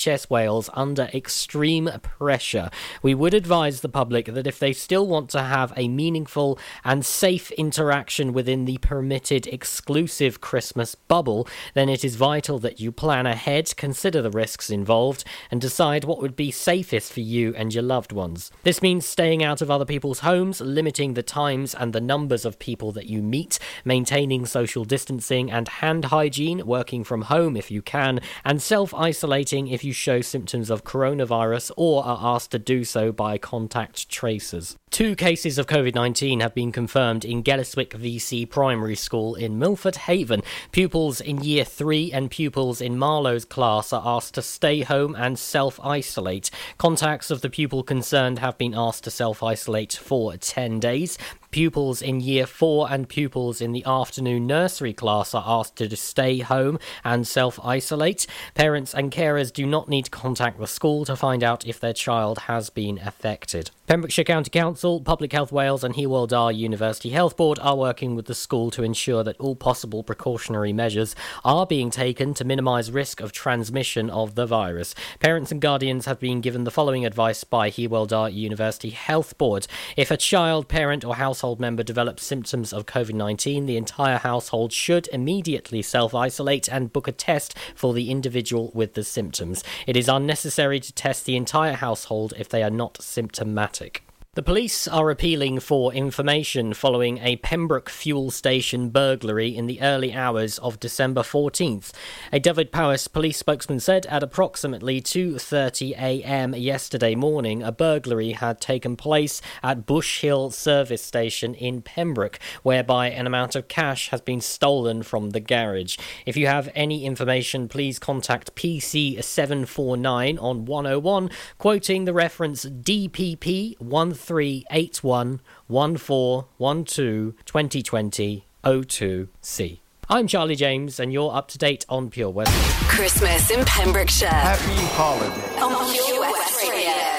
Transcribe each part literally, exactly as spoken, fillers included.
N H S Wales under extreme pressure. We would advise the public that if they still want to have a meaningful and safe interaction within the permitted exclusive Christmas bubble, then it is vital that you plan ahead, consider the risks involved, and decide what would be safest for you and your loved ones. This means staying out of other people's homes, limiting the times and the numbers of people that you meet, maintaining social distancing and hand hygiene, working from home if you can, and self-isolating if you show symptoms of coronavirus or are asked to do so by contact tracers. Two cases of covid nineteen have been confirmed in Gelliswick V C Primary School in Milford Haven. Pupils in Year three and pupils in Marlowe's class are asked to stay home and self-isolate. Contacts of the pupil concerned have been asked to self-isolate for ten days. Pupils in Year four and pupils in the afternoon nursery class are asked to stay home and self-isolate. Parents and carers do not need to contact the school to find out if their child has been affected. Pembrokeshire County Council, Public Health Wales and Hywel Dda University Health Board are working with the school to ensure that all possible precautionary measures are being taken to minimise risk of transmission of the virus. Parents and guardians have been given the following advice by Hywel Dda University Health Board. If a child, parent or house household member develops symptoms of covid nineteen, the entire household should immediately self-isolate and book a test for the individual with the symptoms. It is unnecessary to test the entire household if they are not symptomatic. The police are appealing for information following a Pembroke fuel station burglary in the early hours of December fourteenth. A David Powers police spokesman said at approximately two thirty a m yesterday morning, a burglary had taken place at Bush Hill service station in Pembroke, whereby an amount of cash has been stolen from the garage. If you have any information, please contact P C seven four nine on one oh one, quoting the reference D P P one three eight one one four one two twenty twenty oh two C. I'm Charlie James, and you're up to date on Pure West. Christmas in Pembrokeshire. Happy holiday on Pure West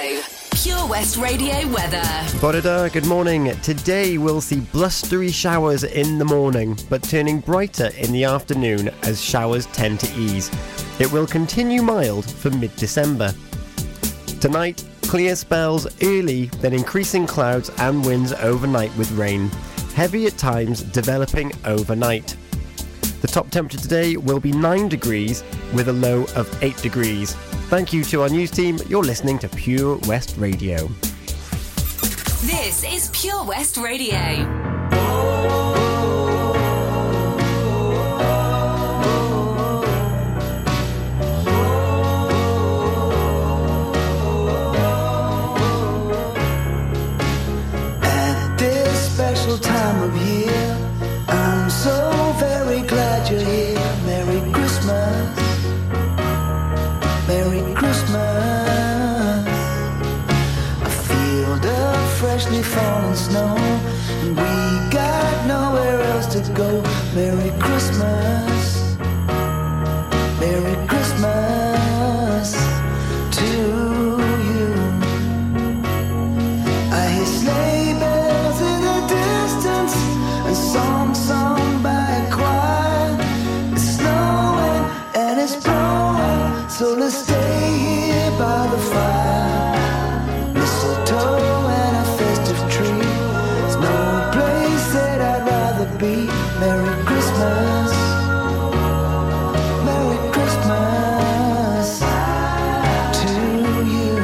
Radio. Pure West Radio weather. Borida, good morning. Today we'll see blustery showers in the morning, but turning brighter in the afternoon as showers tend to ease. It will continue mild for mid-December. Tonight, clear spells early, then increasing clouds and winds overnight with rain. Heavy at times, developing overnight. The top temperature today will be nine degrees with a low of eight degrees. Thank you to our news team. You're listening to Pure West Radio. This is Pure West Radio. Time of year, I'm so very glad you're here. Merry Christmas, Merry Christmas. A field of freshly fallen snow, and we got nowhere else to go. Merry Christmas, Merry Christmas to you. I hear sleigh bells and songs sung by a choir. It's snowing and it's blowing, so let's stay here by the fire. Mistletoe and a festive tree, there's no place that I'd rather be. Merry Christmas, Merry Christmas to you.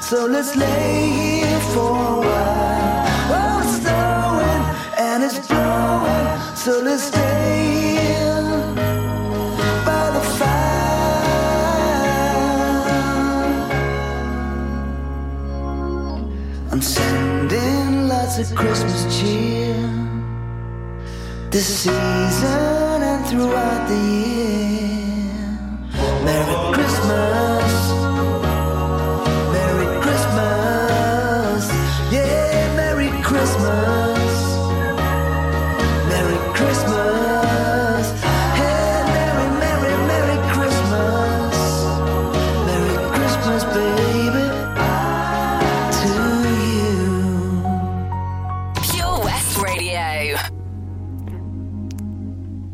So let's lay here for a while. Oh, it's snowing and it's blowing, so let's stay here by the fire. I'm sending lots of Christmas cheer this season and throughout the year. Merry Christmas, Merry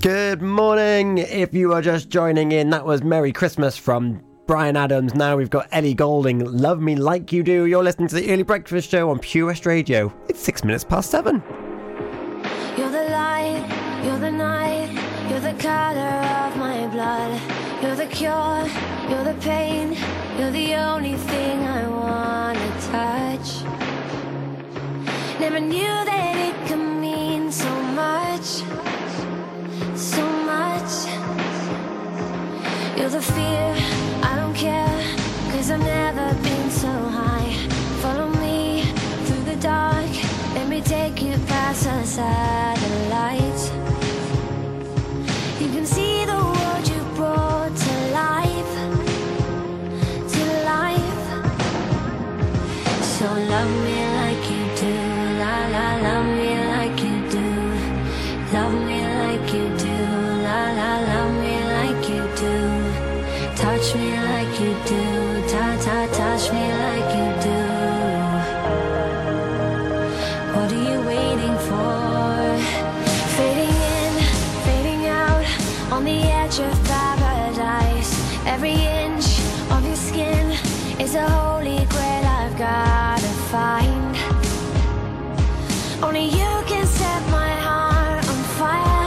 Good morning. If you are just joining in, that was Merry Christmas from Bryan Adams. Now we've got Ellie Goulding, Love Me Like You Do. You're listening to the Early Breakfast Show on Pure West Radio. It's six minutes past seven. You're the light, you're the night, you're the colour of my blood. You're the cure, you're the pain, you're the only thing I want to touch. Never knew that it could mean so much. So much. You're the fear, I don't care, 'cause I've never been so high. Follow me through the dark, let me take you past the satellites. You can see the world you brought to life, to life. So love me like you do, la la, love me like you do, love me like you do. La, la, love me like you do, touch me like you do, ta ta, touch me like you do. What are you waiting for? Fading in, fading out, on the edge of paradise. Every inch of your skin is a holy grail I've gotta find. Only you can set my heart on fire.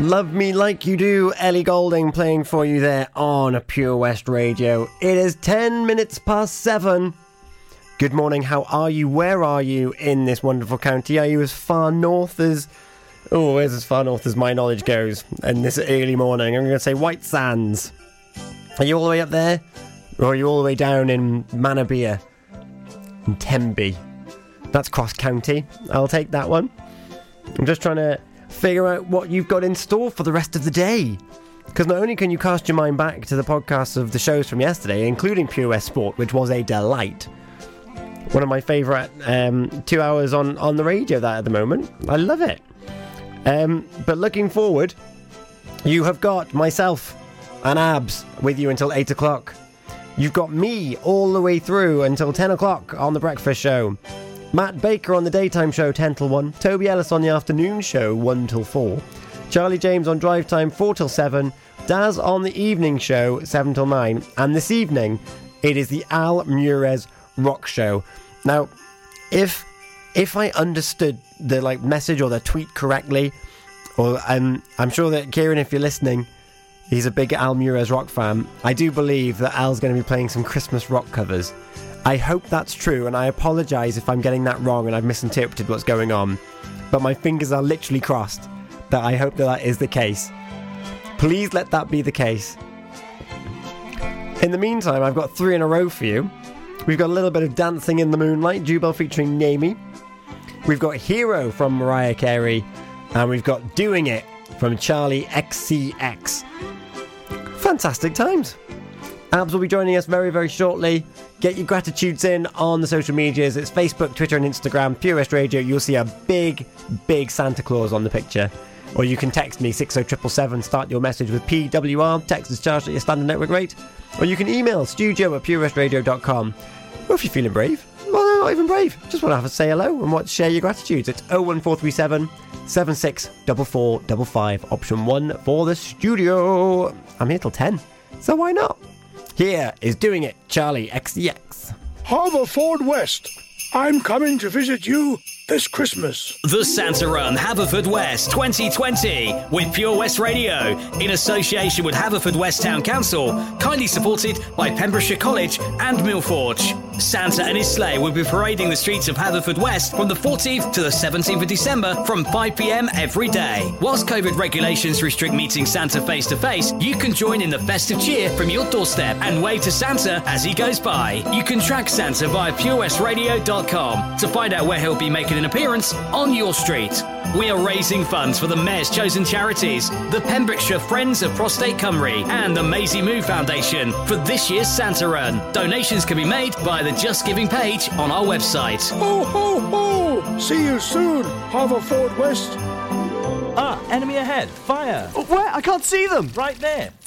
Love Me Like You Do, Ellie Goulding playing for you there on Pure West Radio. It is ten minutes past seven. Good morning, how are you? Where are you in this wonderful county? Are you as far north as... Oh, it's as far north as my knowledge goes. And this early morning, I'm going to say White Sands. Are you all the way up there? Or are you all the way down in Manabia and Temby? That's cross county. I'll take that one. I'm just trying to figure out what you've got in store for the rest of the day, because not only can you cast your mind back to the podcasts of the shows from yesterday, including Pure West Sport, which was a delight, One of my favourite um, two hours on, on the radio, that, at the moment. I love it. Um, but looking forward, you have got myself and Abz with you until eight o'clock. You've got me all the way through until ten o'clock on The Breakfast Show. Matt Baker on the daytime show, ten till one. Toby Ellis on the afternoon show, one till four. Charlie James on drive time, four till seven. Daz on the evening show, seven till nine. And this evening, it is the Al Mures Rock Show. Now, if if I understood the like message or the tweet correctly, or um, I'm sure that Kieran, if you're listening, he's a big Al Mures Rock fan. I do believe that Al's going to be playing some Christmas rock covers. I hope that's true, and I apologise if I'm getting that wrong and I've misinterpreted what's going on. But my fingers are literally crossed that I hope that that is the case. Please let that be the case. In the meantime, I've got three in a row for you. We've got a little bit of Dancing in the Moonlight, Jubel featuring Naomi. We've got Hero from Mariah Carey. And we've got Doing It from Charli X C X. Fantastic times. Abz will be joining us very, very shortly. Get your gratitudes in on the social medias. It's Facebook, Twitter and Instagram, Pure West Radio. You'll see a big, big Santa Claus on the picture. Or you can text me, six oh seven seven seven, start your message with P W R. Text is charged at your standard network rate. Or you can email studio at purewestradio dot com. Or if you're feeling brave, well, not even brave, just want to have a say hello and what share your gratitudes. It's oh one four three seven seven six four four five five, option one for the studio. I'm here till ten, so why not? Here is Doing It, Charli X C X. Haverfordwest, I'm coming to visit you this Christmas. The Santa Run Haverfordwest twenty twenty with Pure West Radio in association with Haverfordwest Town Council, kindly supported by Pembrokeshire College and Milford. Santa and his sleigh will be parading the streets of Haverfordwest from the fourteenth to the seventeenth of December from five p.m. every day. Whilst COVID regulations restrict meeting Santa face-to-face, you can join in the festive cheer from your doorstep and wave to Santa as he goes by. You can track Santa via pure west radio dot com to find out where he'll be making an appearance on your street. We are raising funds for the Mayor's Chosen Charities, the Pembrokeshire Friends of Prostate Cymru and the Maisie Moo Foundation for this year's Santa Run. Donations can be made by the Just Giving page on our website. Ho, ho, ho! See you soon, Haverfordwest. Ah, enemy ahead. Fire. Oh, where? I can't see them. Right there.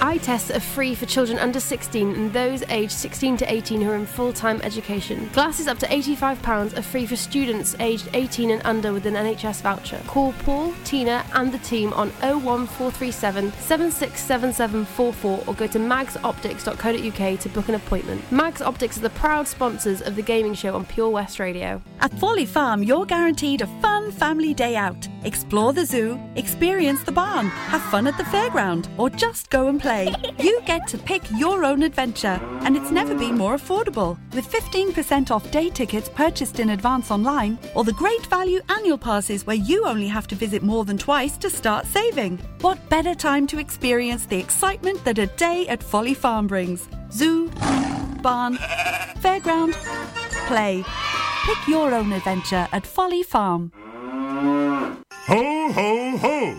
Eye tests are free for children under sixteen and those aged sixteen to eighteen who are in full-time education. Glasses up to eighty-five pounds are free for students aged eighteen and under with an N H S voucher. Call Paul, Tina and the team on oh one four three seven seven six seven seven four four or go to mags optics dot co dot uk to book an appointment. Mags Optics are the proud sponsors of the gaming show on Pure West Radio. At Folly Farm, you're guaranteed a fun family day out. Explore the zoo, experience the barn, have fun at the fairground or just go and play. You get to pick your own adventure, and it's never been more affordable. With fifteen percent off day tickets purchased in advance online, or the great value annual passes where you only have to visit more than twice to start saving. What better time to experience the excitement that a day at Folly Farm brings? Zoo, barn, fairground, play. Pick your own adventure at Folly Farm. Ho, ho, ho!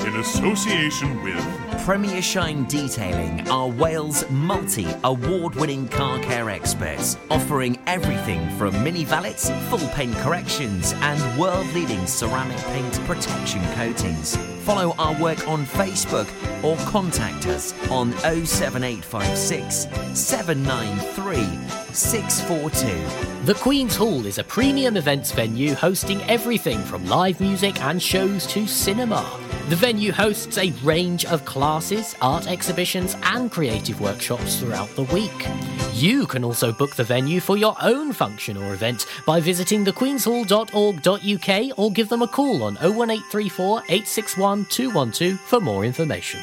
In association with Premier Shine Detailing, our Wales multi-award-winning car care experts, offering everything from mini valets, full paint corrections and world-leading ceramic paint protection coatings. Follow our work on Facebook or contact us on oh seven eight five six seven nine three six four two. The Queen's Hall is a premium events venue hosting everything from live music and shows to cinema. The venue hosts a range of classes, art exhibitions and creative workshops throughout the week. You can also book the venue for your own function or event by visiting the queens hall dot org dot u k or give them a call on oh one eight three four eight six one two one two for more information.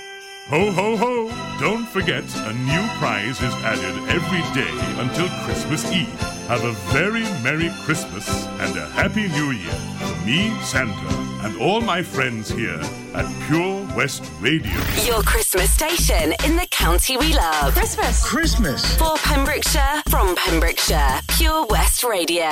Ho, ho, ho! Don't forget, a new prize is added every day until Christmas Eve. Have a very Merry Christmas and a Happy New Year from me, Santa, and all my friends here at Pure West Radio. Your Christmas station in the county we love. Christmas! Christmas! For Pembrokeshire, from Pembrokeshire, Pure West Radio.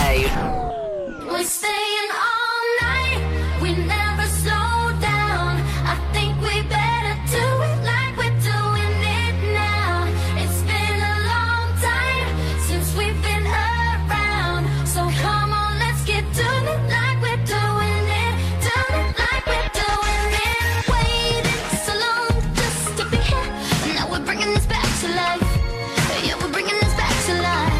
We're staying all night, we never slow down, I think we better do it like we're doing it now. It's been a long time since we've been around, so come on, let's get doing it like we're doing it, doing it like we're doing it. Waiting so long just to be here, now we're bringing this back to life, yeah, we're bringing this back to life.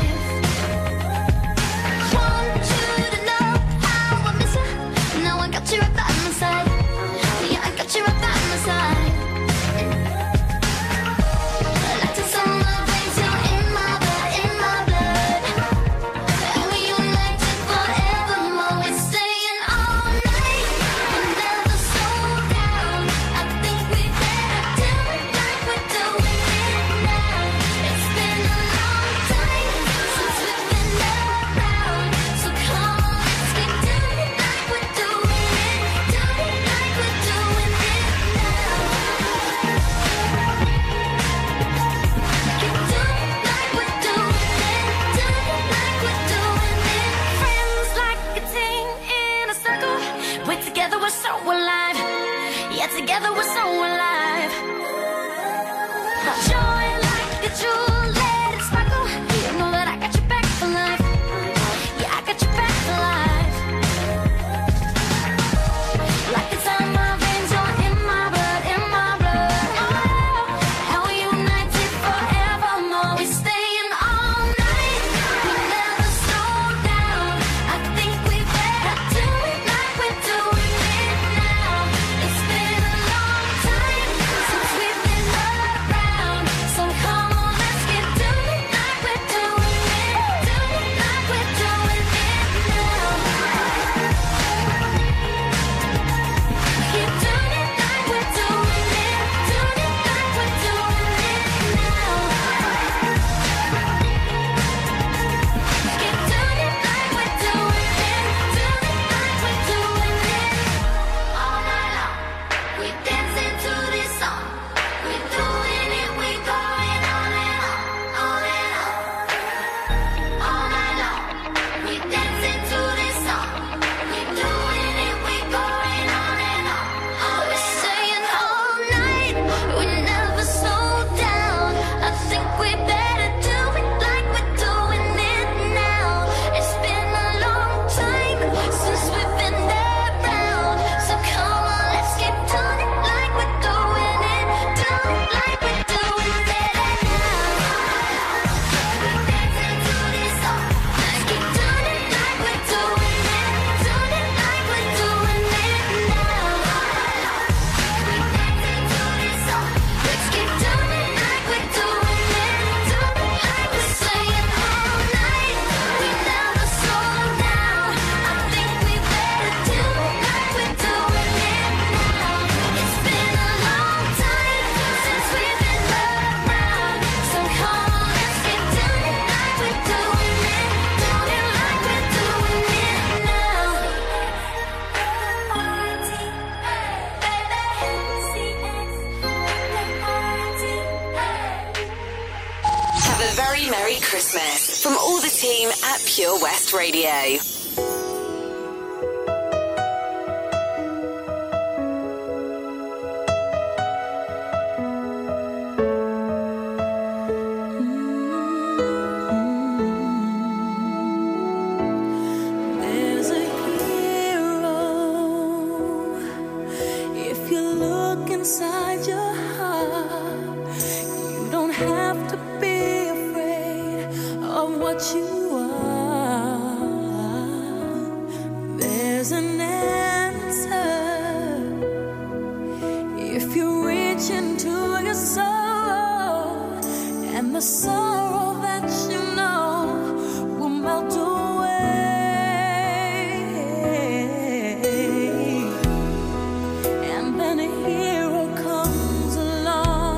Radio. A hero comes along.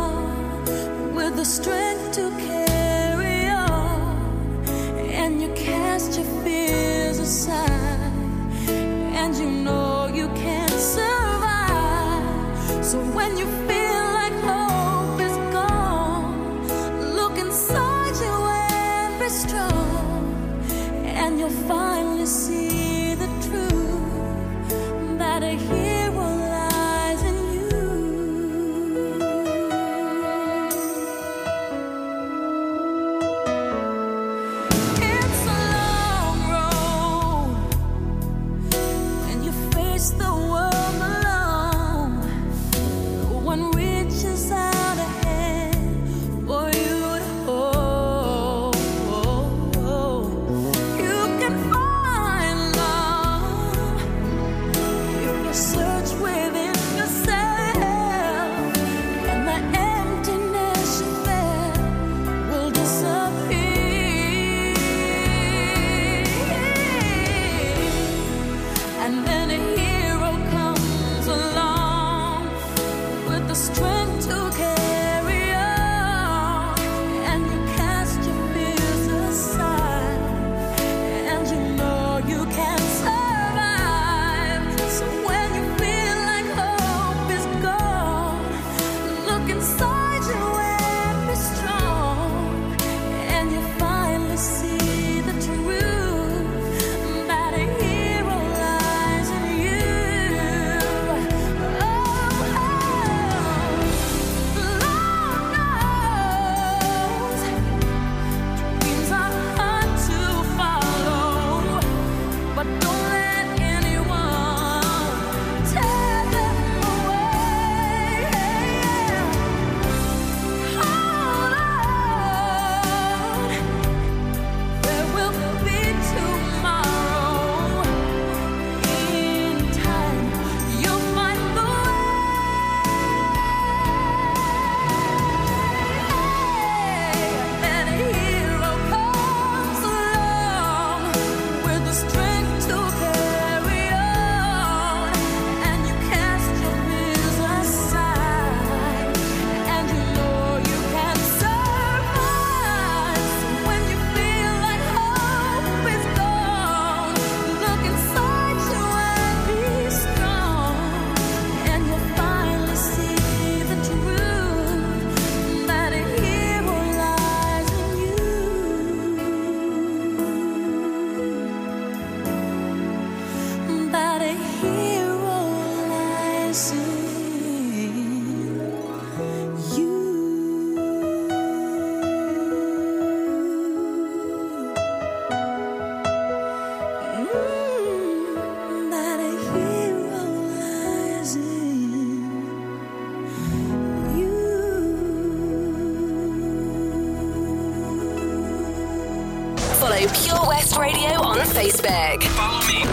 follow Pure West Radio on Facebook. Follow me.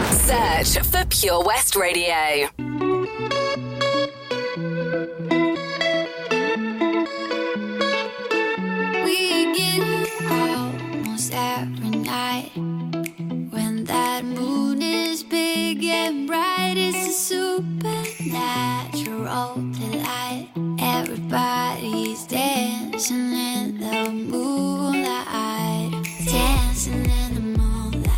Search for Pure West Radio. We get almost every night. When that moon is big and bright, it's a supernatural delight. Everybody's dancing in the moonlight, dancing in the moonlight.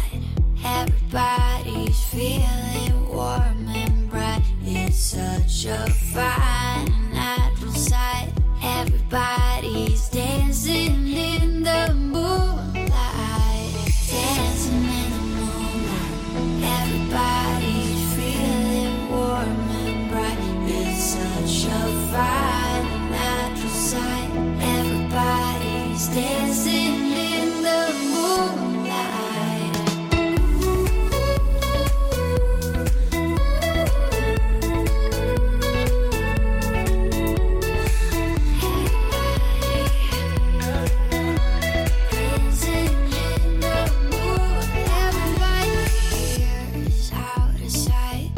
Everybody's feeling warm and bright. It's such a fine and natural sight. Everybody's dancing in the moonlight, dancing in the moonlight. Everybody's feeling warm and bright. It's such a fine. Everybody's dancing in the moonlight. Dancing in the moonlight. Everybody here is out of sight.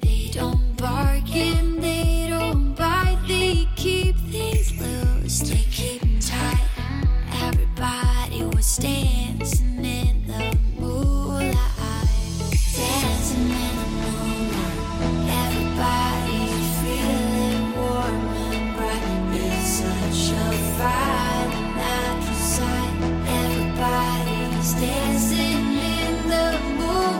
They don't bark and they don't bite. They keep things loose. Stay keeping tight. Everybody was dancing in the moonlight, dancing in the moonlight. Everybody's feeling warm and bright. It's such a fine and natural sight. Everybody's dancing in the moonlight.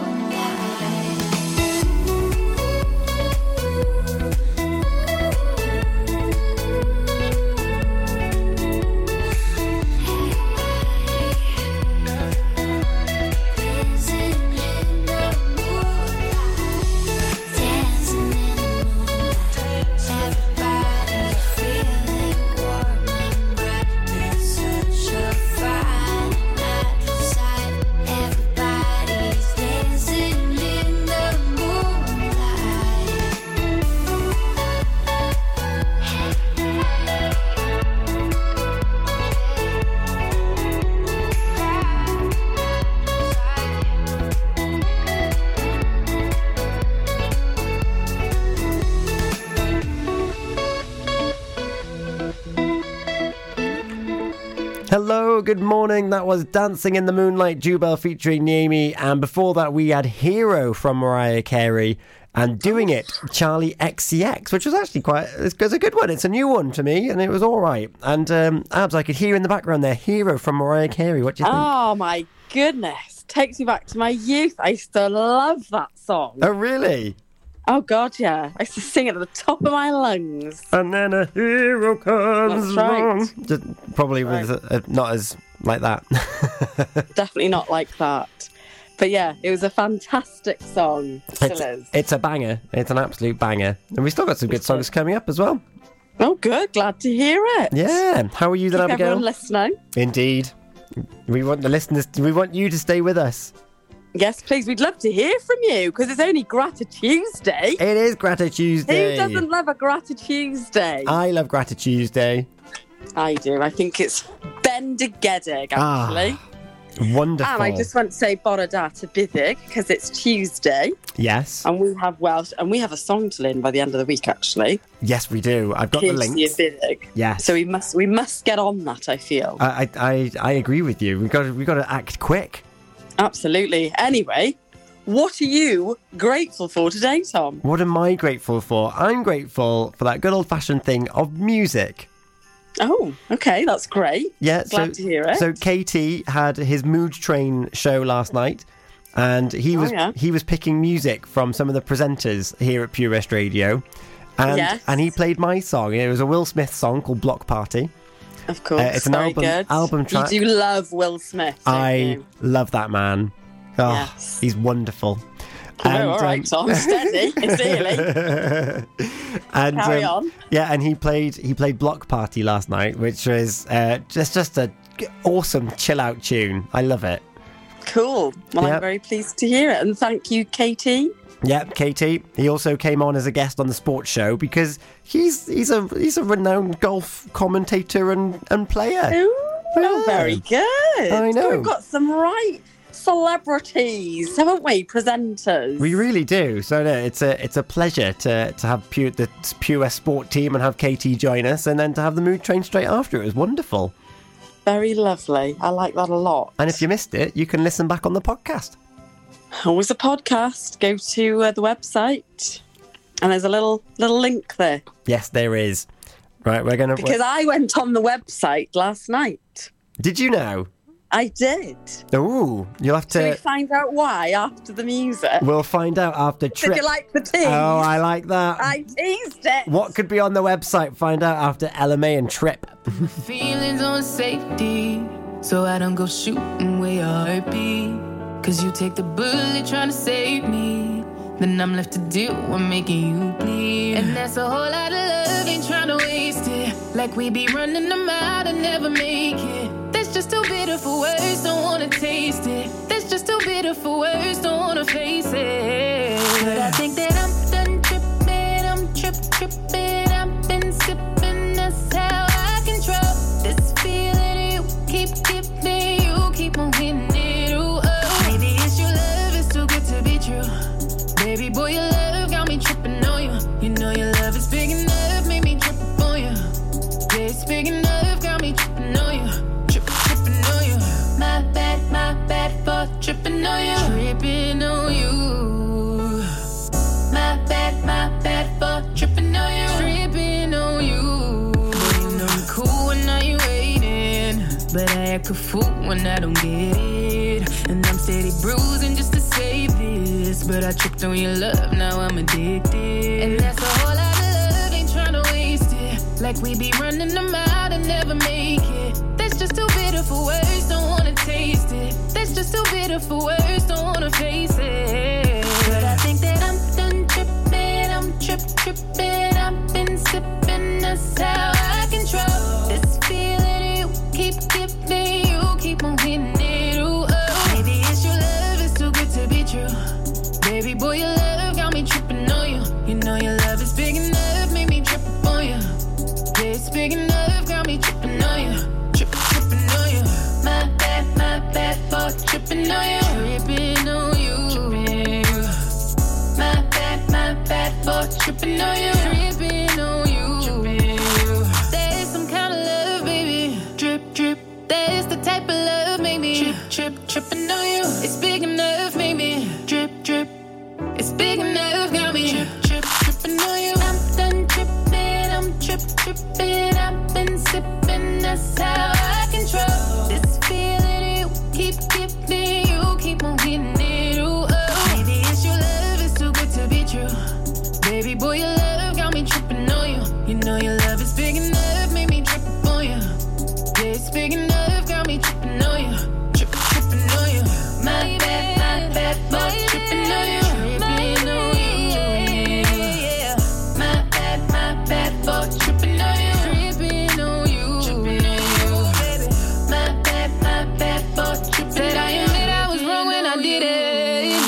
Hello, good morning. That was Dancing in the Moonlight, Jubel featuring Naomi. And before that, we had Hero from Mariah Carey and Doing It, Charli X C X, which was actually quite, it's, it's a good one. It's a new one to me, and it was all right. And um, Abz, I could hear in the background there, Hero from Mariah Carey. What do you think? Oh, my goodness. Takes me back to my youth. I used to love that song. Oh, really? Oh, God, yeah. I used to sing it at the top of my lungs. And then a hero comes along. Right. Just probably right. with a, a, not as like that. Definitely not like that. But, yeah, it was a fantastic song. Still it's, is. It's a banger. It's an absolute banger. And we've still got some good songs coming up as well. Oh, good. Glad to hear it. Yeah. How are you then, Abigail? Everyone listening. Indeed. We want the listeners, to, we want you to stay with us. Yes, please. We'd love to hear from you because it's only Grata Tuesday. It is Grata Tuesday. Who doesn't love a Grata Tuesday? I love Grata Tuesday. I do. I think it's bendigedig, actually. Ah, wonderful. And I just want to say Borodata Bidig because it's Tuesday. Yes. And we have Welsh and we have a song to learn by the end of the week, actually. Yes, we do. I've got Tuesday the links. Bidig. Yes. So we must we must get on that, I feel. I I, I agree with you. We've got to, we've got to act quick. Absolutely. Anyway, what are you grateful for today, Tom? What am I grateful for? I'm grateful for that good old-fashioned thing of music. Oh, okay, that's great. Yeah, glad so, to hear it. So K T had his Mood Train show last night, and he was oh, yeah. he was picking music from some of the presenters here at Pure West Radio, and yes. and he played my song. It was a Will Smith song called Block Party. Of course, uh, it's an very album, good. album track. You do love Will Smith. I you? love that man. Oh, yes. He's wonderful. Oh, and, all right, um, Tom, steady, it's and Carry um, on. Yeah, and he played he played Block Party last night, which is uh, just just an awesome chill out tune. I love it. Cool. Well, yep. I'm very pleased to hear it, and thank you, Katie. Yep, K T. He also came on as a guest on the sports show because he's he's a he's a renowned golf commentator and, and player. Ooh, Well, very good. I know. We've got some right celebrities, haven't we? Presenters. We really do. So no, it's a it's a pleasure to to have Pure, the Pure West Sport team and have K T join us, and then to have the Mood Train straight after. It was wonderful. Very lovely. I like that a lot. And if you missed it, you can listen back on the podcast. Always a podcast. Go to uh, the website, and there's a little little link there. Yes, there is. Right, we're gonna because we're... I went on the website last night. Did you know? I did. Ooh, you'll have to. Shall we find out why after the music? We'll find out after trip. Did you like the tease? Oh, I like that. I teased it. What could be on the website? Find out after Ella Mai and Trip. Feelings on safety, so I don't go shooting where I be. Cause you take the bullet trying to save me, then I'm left to deal with making you bleed. And that's a whole lot of love, ain't trying to waste it. Like we be running them out and never make it. That's just too bitter for words, don't wanna taste it. That's just too bitter for words, don't wanna face it. But I think that I'm done tripping, I'm trip tripping, I've been sipping. That's how I control this feeling you keep giving, you keep on hitting it. Ooh, oh. Maybe it's your love, it's too good to be true. Baby boy, your love got me tripping on you. You know your love is big enough, made me trip on you. Yeah, it's big enough, got me tripping on you. My bad for tripping on you, tripping on you. My bad, my bad for tripping on you, tripping on you. But you know I'm cool when I ain't waiting, but I act a fool when I don't get it. And I'm steady bruising just to save this, but I tripped on your love, now I'm addicted. And that's a whole lot of love, ain't tryna waste it. Like we be running them out and never make it. That's just too bitter for words, don't wanna taste it. That's just too bitter for words, don't wanna face it. But I think that I'm done tripping, I'm trip tripping, I've been sipping. That's how I control this feeling you keep giving, you keep on hitting it. Ooh, oh. Maybe it's your love, it's too good to be true. Baby boy, your love got me tripping on you. You know your love is big enough, made me trip on you. Yeah, it's big enough, got me tripping on you. My bad for tripping on you, tripping on you. My bad, my bad for tripping on you, tripping on you. That is some kind of love, baby. Drip, drip. That is the type of love, maybe. Trip, trip, tripping on you. It's big enough, maybe. Drip, drip. It's big enough, got me. Trip, trip, tripping on you. I'm done tripping, I'm trip, tripping. I've been sipping, that's how I control this feeling. Keep giving, you keep on hitting it. Ooh, oh. Maybe it's your love, it's too good to be true. Baby boy, your love got me tripping on you. You know your love is big enough, made me trip on you. Yeah, it's big enough, got me tripping on you. Trip, tripping on you. My bad, my bad, boy, tripping on you. Tripping on you. My bad, my bad, boy, tripping on you. Said I admit I was wrong when I did it. My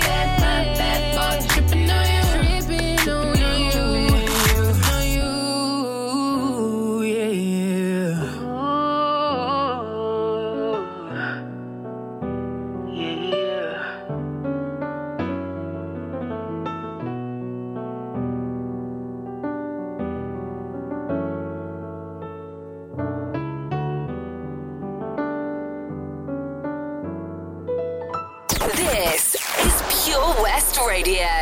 bad, my bad, boy, tripping on you, tripping on you, on you, yeah, yeah. This is Pure West Radio.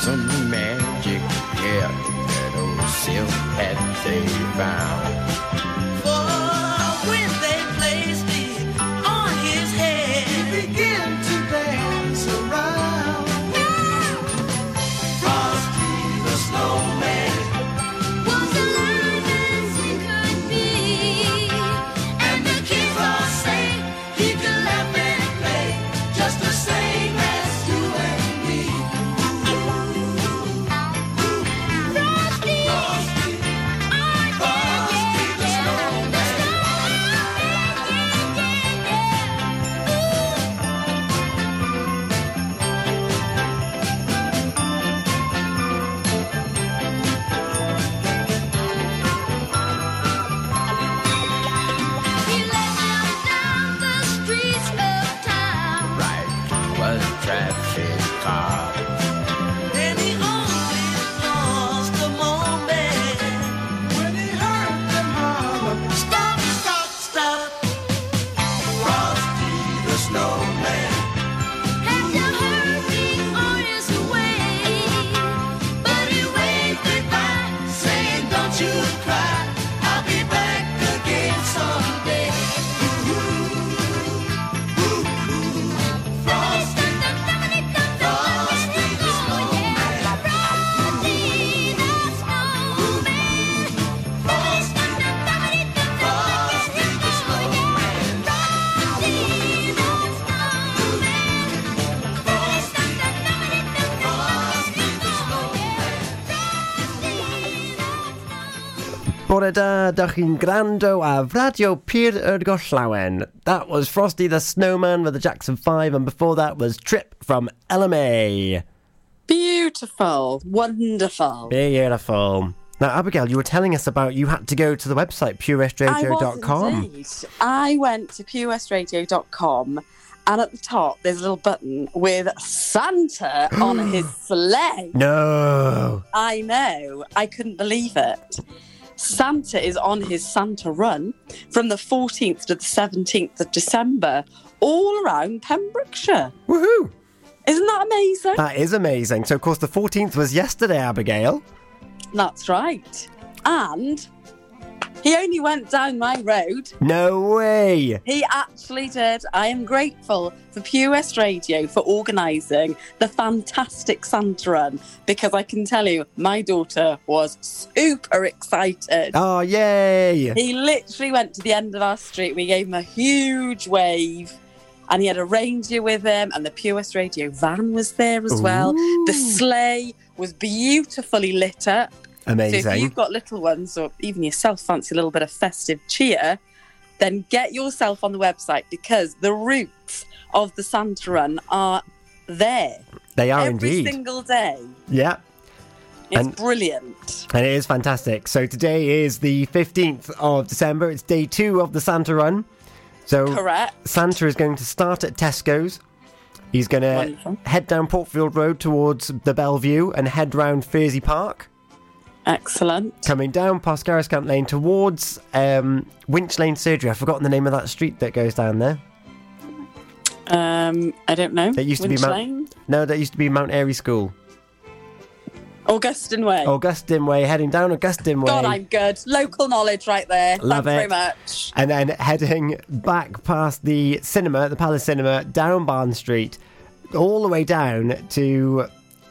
Some magic hair in that old silk hat they found. For when they played. traffic cop. And he only lost a moment when he heard them holler, stop, stop, stop. Frosty the Snowman. Had to hurry on his way, but he waved goodbye, saying, don't you cry, I'll be back again someday. Bore da, da chi'n grando a Radio Pure Yr Gorllawen. That was Frosty the Snowman with the Jackson five, and before that was Trip from Ella Mai. Beautiful. Wonderful. Beautiful. Now, Abigail, you were telling us about you had to go to the website pure west radio dot com. I was indeed. I went to pure west radio dot com, and at the top there's a little button with Santa on his sleigh. No. I know. I couldn't believe it. Santa is on his Santa run from the fourteenth to the seventeenth of December, all around Pembrokeshire. Woohoo! Isn't that amazing? That is amazing. So, of course, the fourteenth was yesterday, Abigail. That's right. And he only went down my road. No way! He actually did. I am grateful for Pure West Radio for organising the fantastic Santa Run, because I can tell you, my daughter was super excited. Oh, yay! He literally went to the end of our street. We gave him a huge wave, and he had a reindeer with him, and the Pure West Radio van was there as Ooh. Well. The sleigh was beautifully lit up. Amazing. So if you've got little ones, or even yourself fancy a little bit of festive cheer, then get yourself on the website, because the routes of the Santa Run are there. They are every indeed. Every single day. Yeah. It's and, brilliant. And it is fantastic. So today is the fifteenth of December. It's day two of the Santa Run. So Correct. Santa is going to start at Tesco's. He's going to head down Portfield Road towards the Bellevue and head round Fursey Park. Excellent. Coming down past Gariscant Lane towards um, Winch Lane Surgery. I've forgotten the name of that street that goes down there. Um, I don't know. It used Winch to be Mount. Lane? No, that used to be Mount Airy School. Augustine Way. Augustine Way. Heading down Augustine Way. God, I'm good. Local knowledge right there. Love Thanks it. Very much. And then heading back past the cinema, the Palace Cinema, down Barn Street, all the way down to.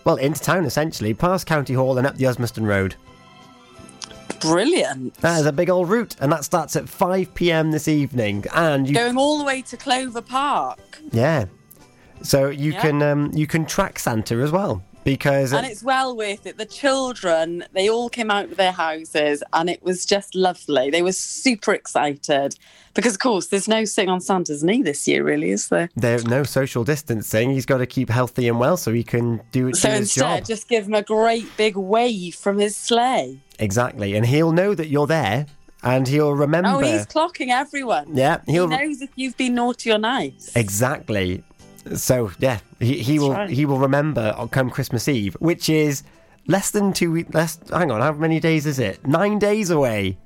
Well, into town, essentially, past County Hall and up the Osmaston Road. Brilliant. That is a big old route, and that starts at five p.m. this evening. And you... Going all the way to Clover Park. Yeah. So you yeah. can um, you can track Santa as well. Because and it's well worth it. The children, they all came out of their houses, and it was just lovely. They were super excited because, of course, there's no sitting on Santa's knee this year, really, is there? There's no social distancing. He's got to keep healthy and well so he can do, so do his job. So instead, just give him a great big wave from his sleigh. Exactly. And he'll know that you're there. And he'll remember. Oh, he's clocking everyone. Yeah. He'll... He knows if you've been naughty or nice. Exactly. So, yeah, he, he will right. he will remember come Christmas Eve, which is less than two weeks, less, hang on, how many days is it? Nine days away.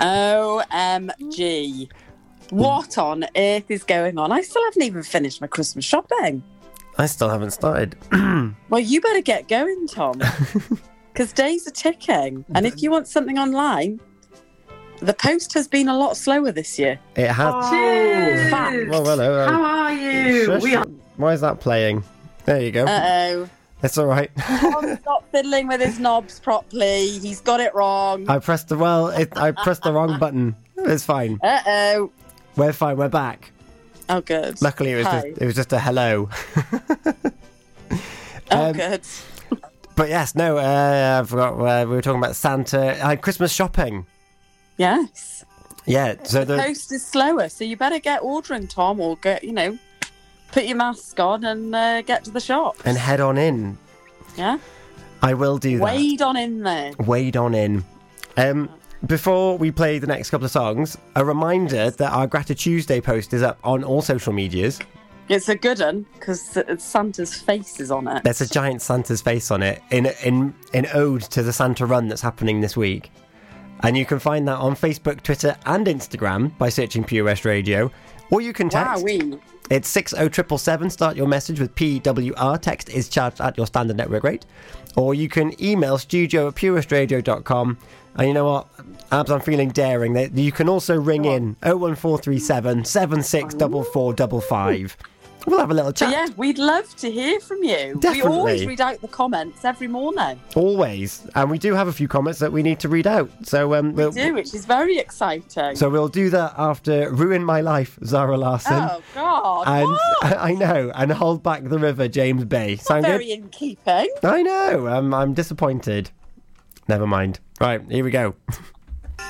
O M G. What on earth is going on? I still haven't even finished my Christmas shopping. I still haven't started. Well, you better get going, Tom, because days are ticking. And if you want something online, the post has been a lot slower this year. It has. Oh, fact. Well, hello. Um, How are you? Shush, we are... Why is that playing? There you go. Uh-oh. That's all right. Tom, stop fiddling with his knobs properly. He's got it wrong. I pressed the well. It, I pressed the wrong button. It's fine. Uh-oh. We're fine. We're back. Oh, good. Luckily, it was just, it was just a hello. um, oh, good. But yes, no. Uh, I forgot. Uh, we were talking about Santa. Uh, Christmas shopping. Yes. Yeah. So the, the post is slower, so you better get ordering, Tom, or get you know, put your mask on and uh, get to the shop and head on in. Yeah. I will do that. Wade on in there. Wade on in. Um, before we play the next couple of songs, a reminder yes. that our Grata Tuesday post is up on all social medias. It's a good one because Santa's face is on it. There's a giant Santa's face on it in in in ode to the Santa run that's happening this week. And you can find that on Facebook, Twitter and Instagram by searching Pure West Radio. Or you can text. Wowee. It's six oh seven seven seven. Start your message with P W R. Text is charged at your standard network rate. Or you can email studio at purewestradio dot com. And you know what, Abz, I'm feeling daring. You can also ring in oh one four three seven, seven six four four five five. We'll have a little chat. Yeah, we'd love to hear from you. Definitely. We always read out the comments every morning. Always. And we do have a few comments that we need to read out. So um, We we'll, do, which is very exciting. So we'll do that after Ruin My Life, Zara Larson. Oh, God. And I, I know. And Hold Back the River, James Bay. Sound good? Very in keeping. I know. Um, I'm disappointed. Never mind. Right, here we go.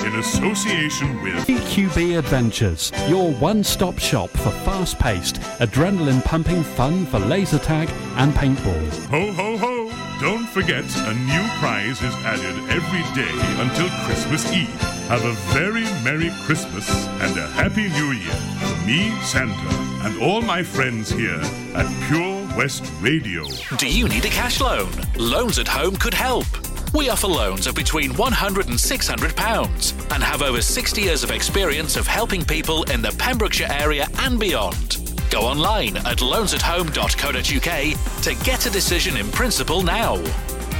In association with P Q B Adventures, your one-stop shop for fast-paced, adrenaline-pumping fun for laser tag and paintball. Ho, ho, ho! Don't forget, a new prize is added every day until Christmas Eve. Have a very Merry Christmas and a Happy New Year from me, Santa, and all my friends here at Pure West Radio. Do you need a cash loan? Loans at Home could help. We offer loans of between one hundred pounds and six hundred pounds and have over sixty years of experience of helping people in the Pembrokeshire area and beyond. Go online at loans at home dot co dot uk to get a decision in principle now.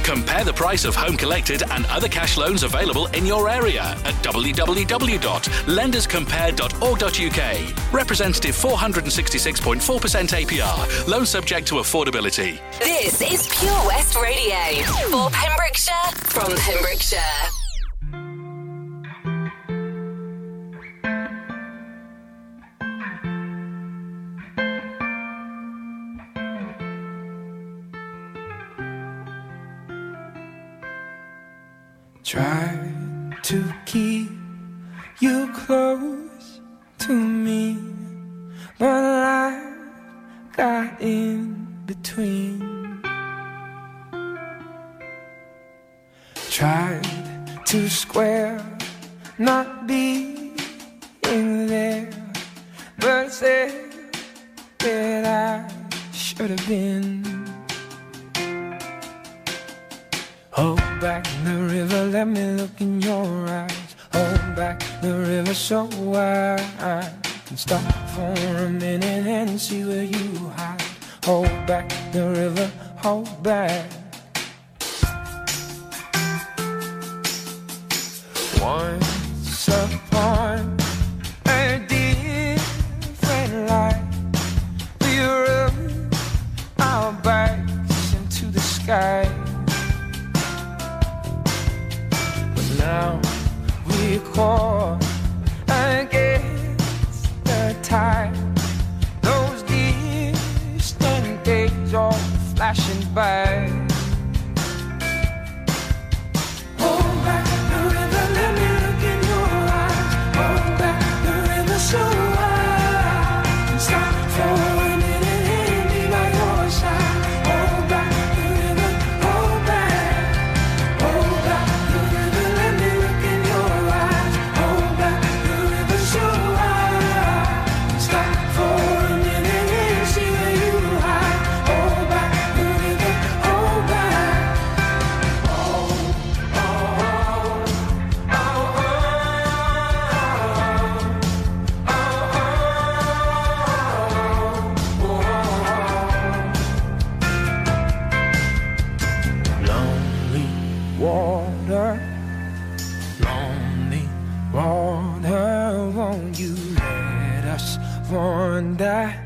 Compare the price of home collected and other cash loans available in your area at w w w dot lenders compare dot org dot u k. Representative four hundred sixty-six point four percent A P R. Loan subject to affordability. This is Pure West Radio. For Pembrokeshire, from Pembrokeshire. Try to keep you close to me, but life got in between. Tried to square not being there, but said that I should have been. Hold back the river, let me look in your eyes. Hold back the river so I can stop for a minute and see where you hide. Hold back the river, hold back. Once upon a different life, we rubbed our backs into the sky. Now we call against the tide. Those distant days all flashing by. Hold back the river, let me look in your eyes. Hold back the river so wide and stop for a minute and be by your side. Hold back the river, hold back, hold back. Wander,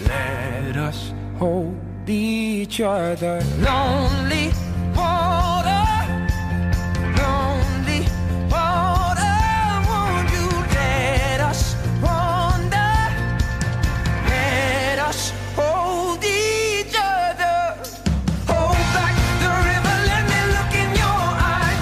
let us hold each other. Lonely water, lonely water, won't you let us wander? Let us hold each other. Hold back the river, let me look in your eyes.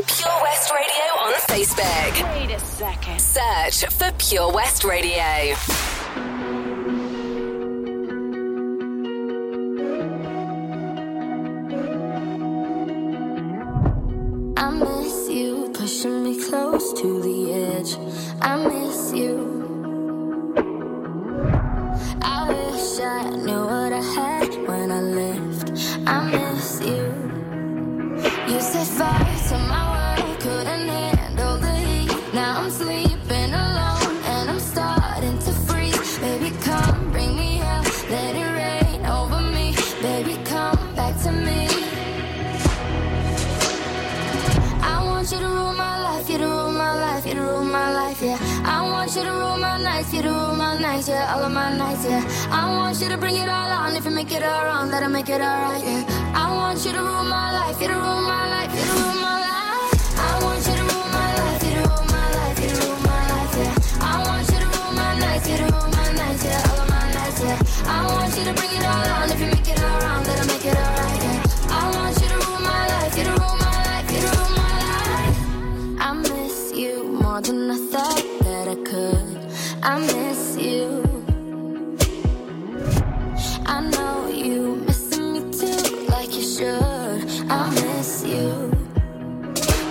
Follow Pure West Radio on Facebook. Wait a second. Search for Pure West Radio. I miss you, pushing me close to the edge. I miss you. I wish I knew what I had when I left. I miss you. You said fire to my world, couldn't handle the heat. Now I'm sleeping alone and I'm starting to freeze. Baby, come bring me out, let it rain over me. Baby, come back to me. I want you to rule my life, you to rule my life, you to rule my life, yeah. I want you to rule my nights, you to rule my nights, yeah, all of my nights, yeah. I want you to bring it all on, if you make it all wrong, let it make it all right, yeah. I want you to rule my life, you to rule my life, you to rule my life. I want you to rule my life, you to rule my life, you to rule my life, yeah. I want you to rule my nights, you to rule my nights, yeah, all of my nights, yeah. I want you to bring it all on, if you make it all wrong, let it make it all right, yeah. I want you to rule my life, you to rule my life, you to rule my life. I miss you more than I thought that I could. I miss you. I know you missing me too, like you should. I miss you.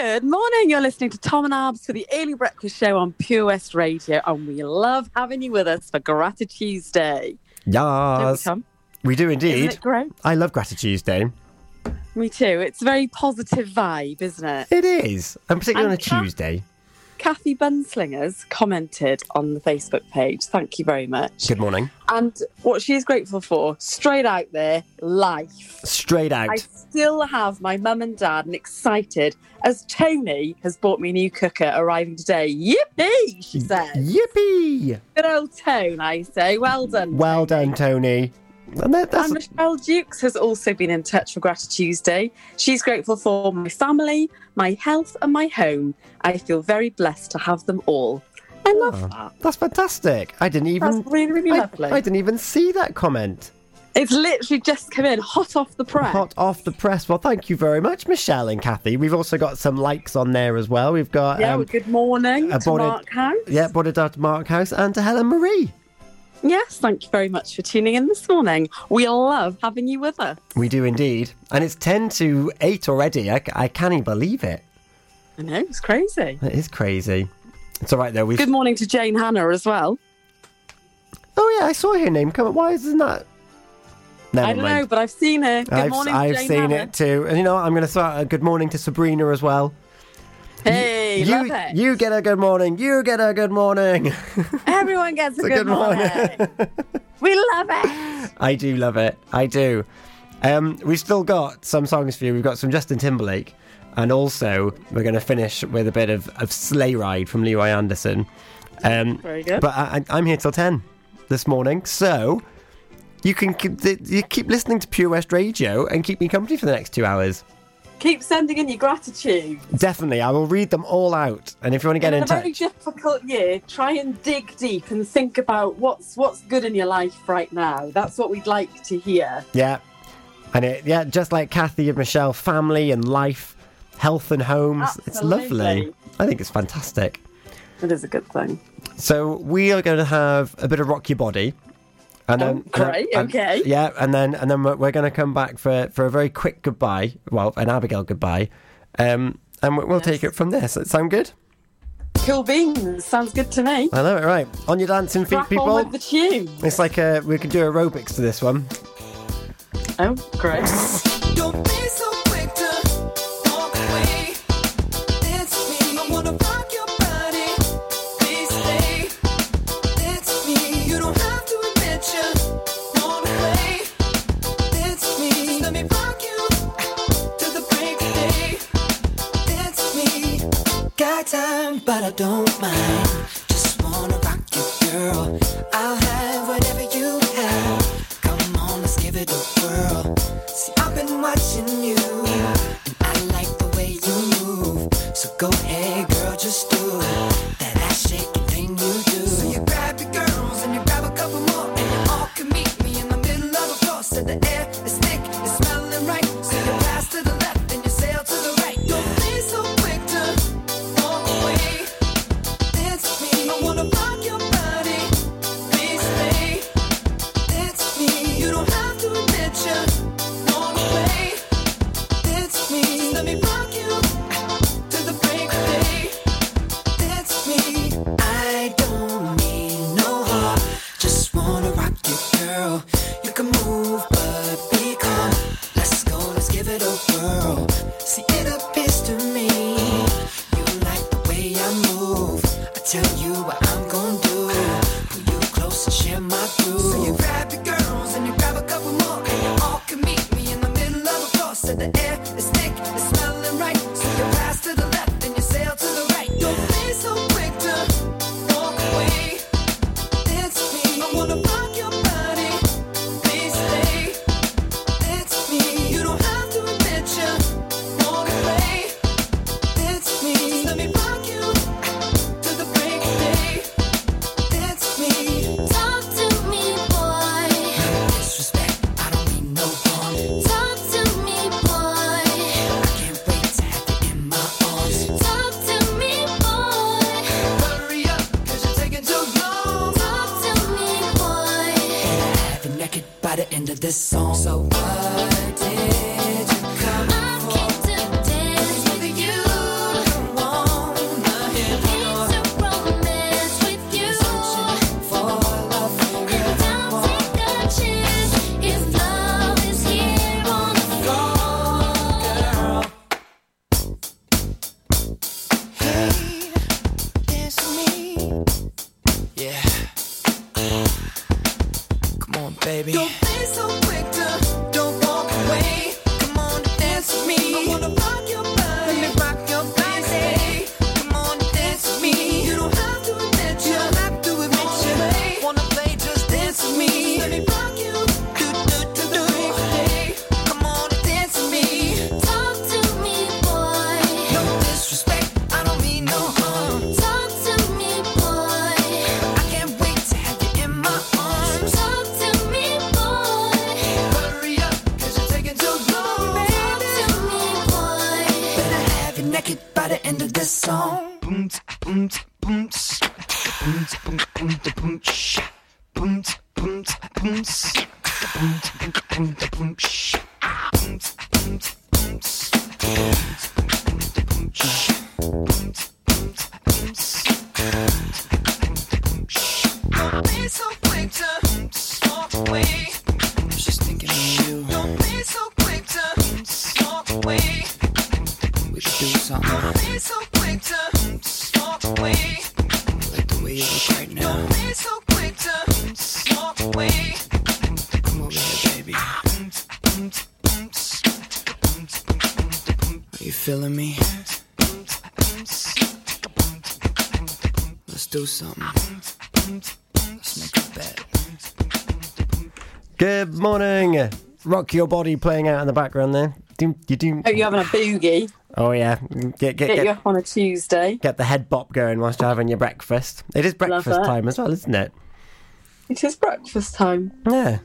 Good morning, you're listening to Tom and Abz for the Early Breakfast Show on Pure West Radio, and we love having you with us for Grata Tuesday. Yes, we, we do indeed. Isn't it great? I love Grata Tuesday. Me too. It's a very positive vibe, isn't it? It is, and particularly and on a Ka- Tuesday. Kathy Bunslingers commented on the Facebook page. Thank you very much. Good morning. And what she is grateful for, straight out there, life. Straight out. I still have my mum and dad and excited as Tony has bought me a new cooker arriving today. Yippee, she says. Yippee. Good old Tone, I say. Well done. Well Tony. done, Tony. And, that, and Michelle Dukes has also been in touch for Grata Tuesday. She's grateful for my family, my health and my home. I feel very blessed to have them all. I love oh, that. That's fantastic. I didn't even... That's really, really I, lovely. I didn't even see that comment. It's literally just come in, hot off the press. Hot off the press. Well, thank you very much, Michelle and Kathy. We've also got some likes on there as well. We've got... Yeah, um, well, good morning to bonnet, Mark House. Yeah, bonnet down to Mark House and to Helen Marie. Yes, thank you very much for tuning in this morning. We love having you with us. We do indeed. And it's ten to eight already. I, I can't believe it. I know, it's crazy. It is crazy. It's all right, though. We've... Good morning to Jane Hannah as well. Oh, yeah, I saw her name come up. Why isn't that... Never I don't mind. know, but I've seen her. Good I've, morning I've to Jane I've seen Hannah. It too. And you know what? I'm going to start a good morning to Sabrina as well. Hey, you, love it. You get a good morning. You get a good morning. Everyone gets a, a good, good morning. morning. We love it. I do love it. I do. Um, we've still got some songs for you. We've got some Justin Timberlake. And also, we're going to finish with a bit of, of Sleigh Ride from Leroy Anderson. Um, Very good. But I, I'm here till ten this morning, so you can keep, you keep listening to Pure West Radio and keep me company for the next two hours. Keep sending in your gratitude. Definitely, I will read them all out. And if you want to get in, in a touch, very difficult year, try and dig deep and think about what's what's good in your life right now. That's what we'd like to hear. Yeah, and it, yeah, just like Kathy and Michelle, family and life, health and homes. Absolutely. It's lovely. I think it's fantastic. It is a good thing. So we are going to have a bit of Rock Your Body. And then, oh, great, and, okay. And, yeah, and then and then we're, we're going to come back for, for a very quick goodbye, well, an Abigail goodbye, um, and we'll yes. take it from there. Does that sound good? Cool beans, sounds good to me. I know it, right. On your dancing feet, Crack people. On with the tune. It's like a, we could do aerobics to this one. Oh, great. Don't be so quick to walk away. Dance with me, I want to rock your body. Please stay. Dance with me, you don't have to. Time, but I don't mind. Just wanna rock you, girl. I'll have whatever you have. Come on, let's give it a whirl. See, I've been watching you, and I like the way you move. So go ahead, girl, just do that ass shaking thing you do. So you grab your girls and you grab a couple more, and you all can meet me in the middle of the floor. Said the air is thick, it's smelling right. So you pass to the left and you sail to the right. Don't be so quick to. Come over here, baby. feeling me? Let's do something. Let's make a bet. Good morning. Rock your body playing out in the background there. Doom, you doom. Hope you're having a boogie. Oh, yeah. Get, get, get, get you up on a Tuesday. Get the head bop going whilst you're having your breakfast. It is breakfast time as well, isn't it? It is breakfast time. Yeah.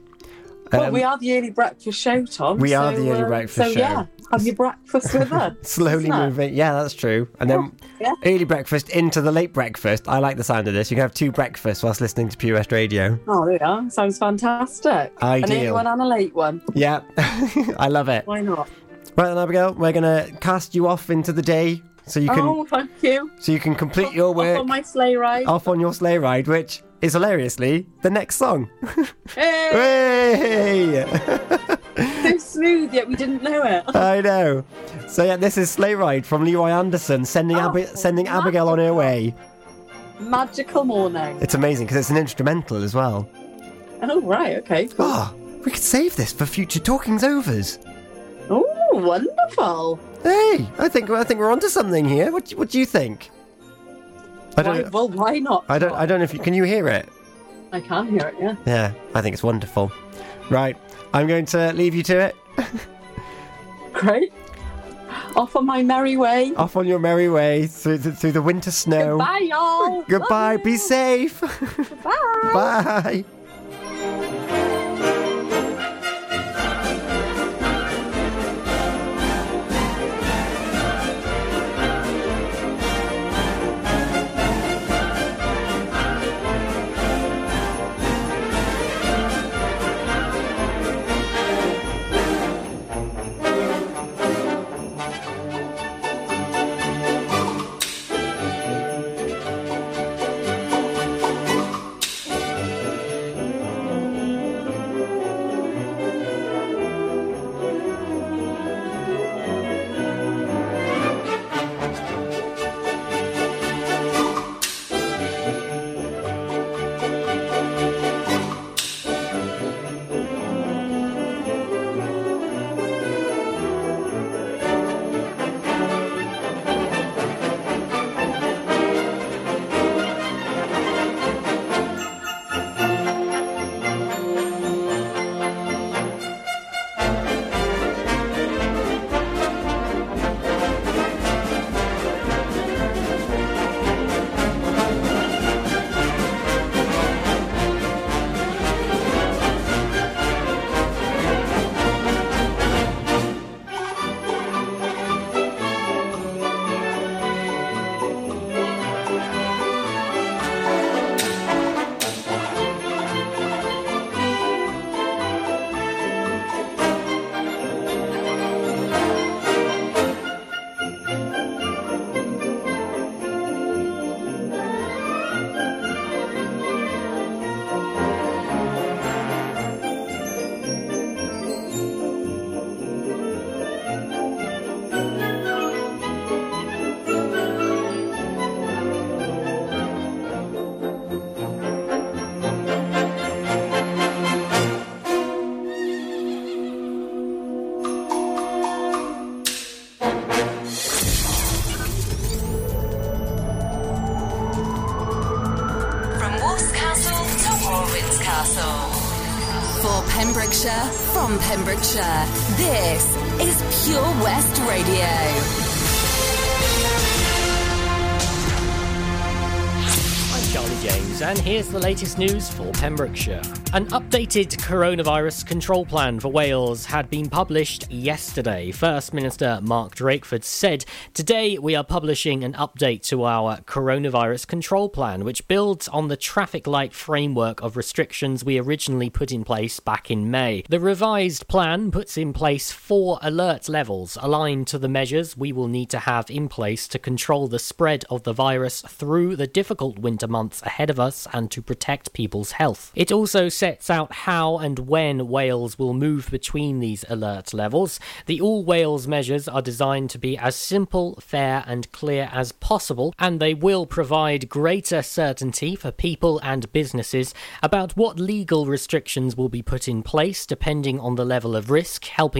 Well, um, we are the early breakfast show, Tom. We so, are the early um, breakfast so, show. So, yeah, have your breakfast with us. Slowly moving. Yeah, that's true. And then yeah. early breakfast into the late breakfast. I like the sound of this. You can have two breakfasts whilst listening to Pure West Radio. Oh, there you are. Sounds fantastic. Ideal. An early one and a late one. Yeah. I love it. Why not? Right then, Abigail, we're going to cast you off into the day so you can... Oh, thank you. So you can complete off, your work. Off on my sleigh ride. Off on your sleigh ride, which... is hilariously the next song. Hey! Hey! So smooth, yet we didn't know it. I know. So yeah, this is Sleigh Ride from Leroy Anderson, sending oh, Ab- sending magical. Abigail on her way. Magical morning. It's amazing because it's an instrumental as well. Oh right, okay. Cool. Oh, we could save this for future talkings overs. Oh, wonderful. Hey, I think I think we're onto something here. What do, what do you think? I don't, why, well, why not? I don't. I don't know if you can. You hear it? I can hear it. Yeah. Yeah. I think it's wonderful. Right. I'm going to leave you to it. Great. Off on my merry way. Off on your merry way through the, through the winter snow. Goodbye, y'all. Goodbye. Love be you. Safe. Goodbye. Bye. From Pembrokeshire, this is Pure West Radio. I'm Charlie James, and here's the latest news for Pembrokeshire. An updated coronavirus control plan for Wales had been published yesterday. First Minister Mark Drakeford said, "Today we are publishing an update to our coronavirus control plan, which builds on the traffic light framework of restrictions we originally put in place back in May. The revised plan puts in place four alert levels aligned to the measures we will need to have in place to control the spread of the virus through the difficult winter months ahead of us and to protect people's health." It also said sets out how and when Wales will move between these alert levels. The All Wales measures are designed to be as simple, fair and clear as possible, and they will provide greater certainty for people and businesses about what legal restrictions will be put in place depending on the level of risk, helping